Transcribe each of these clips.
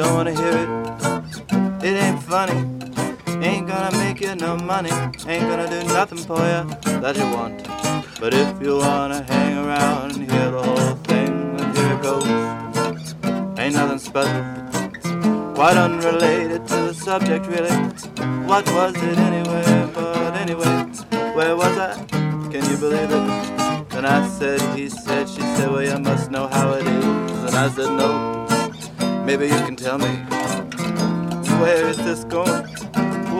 don't wanna hear it. It ain't funny. Ain't gonna make you no money. Ain't gonna do nothing for you that you want. But if you wanna hang around and hear the whole thing, then here it goes. Ain't nothing special. Quite unrelated to the subject, really. What was it anyway? But anyway, where was I? Can you believe it? And I said, he said, she said, well, you must know how it is. And I said, no, maybe you can tell me. Where is this going?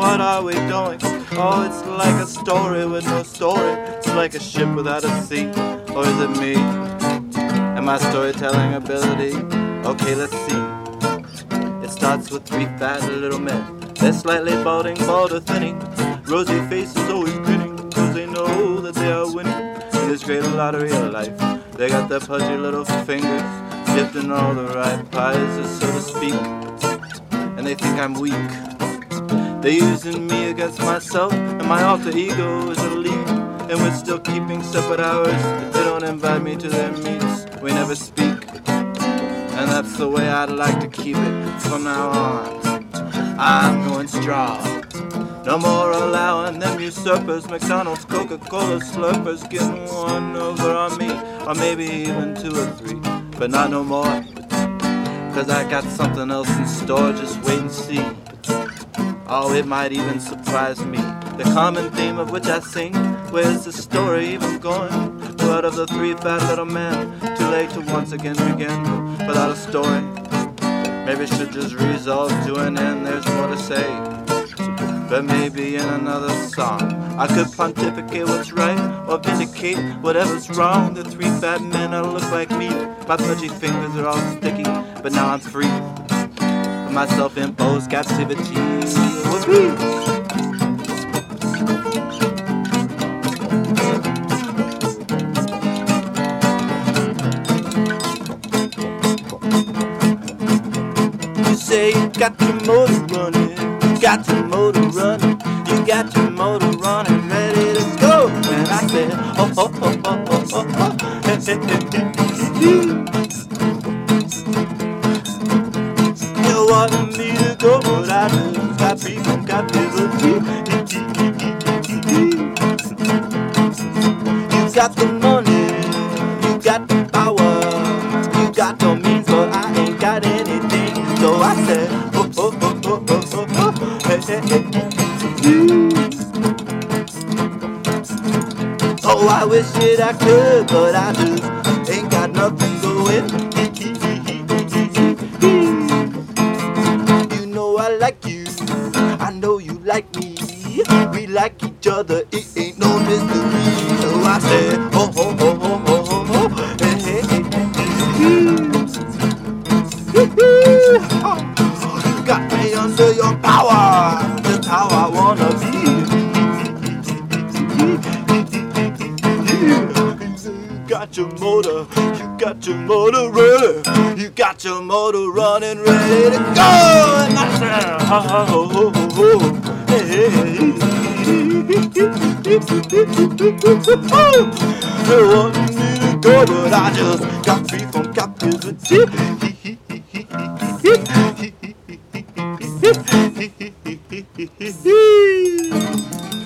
What are we doing? Oh, it's like a story with no story. It's like a ship without a sea. Or is it me and my storytelling ability? Okay, let's see. It starts with three fat little men. They're slightly balding, bald or thinning. Rosy faces always grinning, cause they know that they are winning this great lottery of life. They got their pudgy little fingers dipped all the right pies, so to speak, and they think I'm weak. They're using me against myself, and my alter ego is a lead, and we're still keeping separate hours, but they don't invite me to their meets. We never speak, and that's the way I'd like to keep it. From now on, I'm going strong. No more allowing them usurpers, McDonald's, Coca-Cola slurpers, getting one over on me, or maybe even two or three, but not no more, cause I got something else in store, just wait and see. Oh, it might even surprise me, the common theme of which I sing, where's the story even going? Blood of the three fat little men, too late to once again begin, without a story, maybe it should just resolve to an end, there's more to say. But maybe in another song I could pontificate what's right or vindicate whatever's wrong. The three fat men all look like me. My pudgy fingers are all sticky, but now I'm free from my self-imposed captivity. Whoopee! You say you got your motor running, got your motor running, you got your motor running, ready to go. And I said, oh, oh, oh, oh, oh, oh, oh. You wanted me to go, but I just got beat from captivity. You got the money, you got the power, you got no means, but I ain't got anything. So I said, oh, oh, oh. Oh, I wish it I could, but I just ain't got nothing going. You know I like you, I know you like me. We like each other, it ain't no mystery. So I said, oh, oh, oh, oh, oh, oh, oh. You got me under your power, that's how I wanna be. Your motor, you got your motor running, you got your motor running, ready to go. And I said, oh, oh, oh, oh, hey, hey, hey. They wanted me to go, but I just got free from captivity.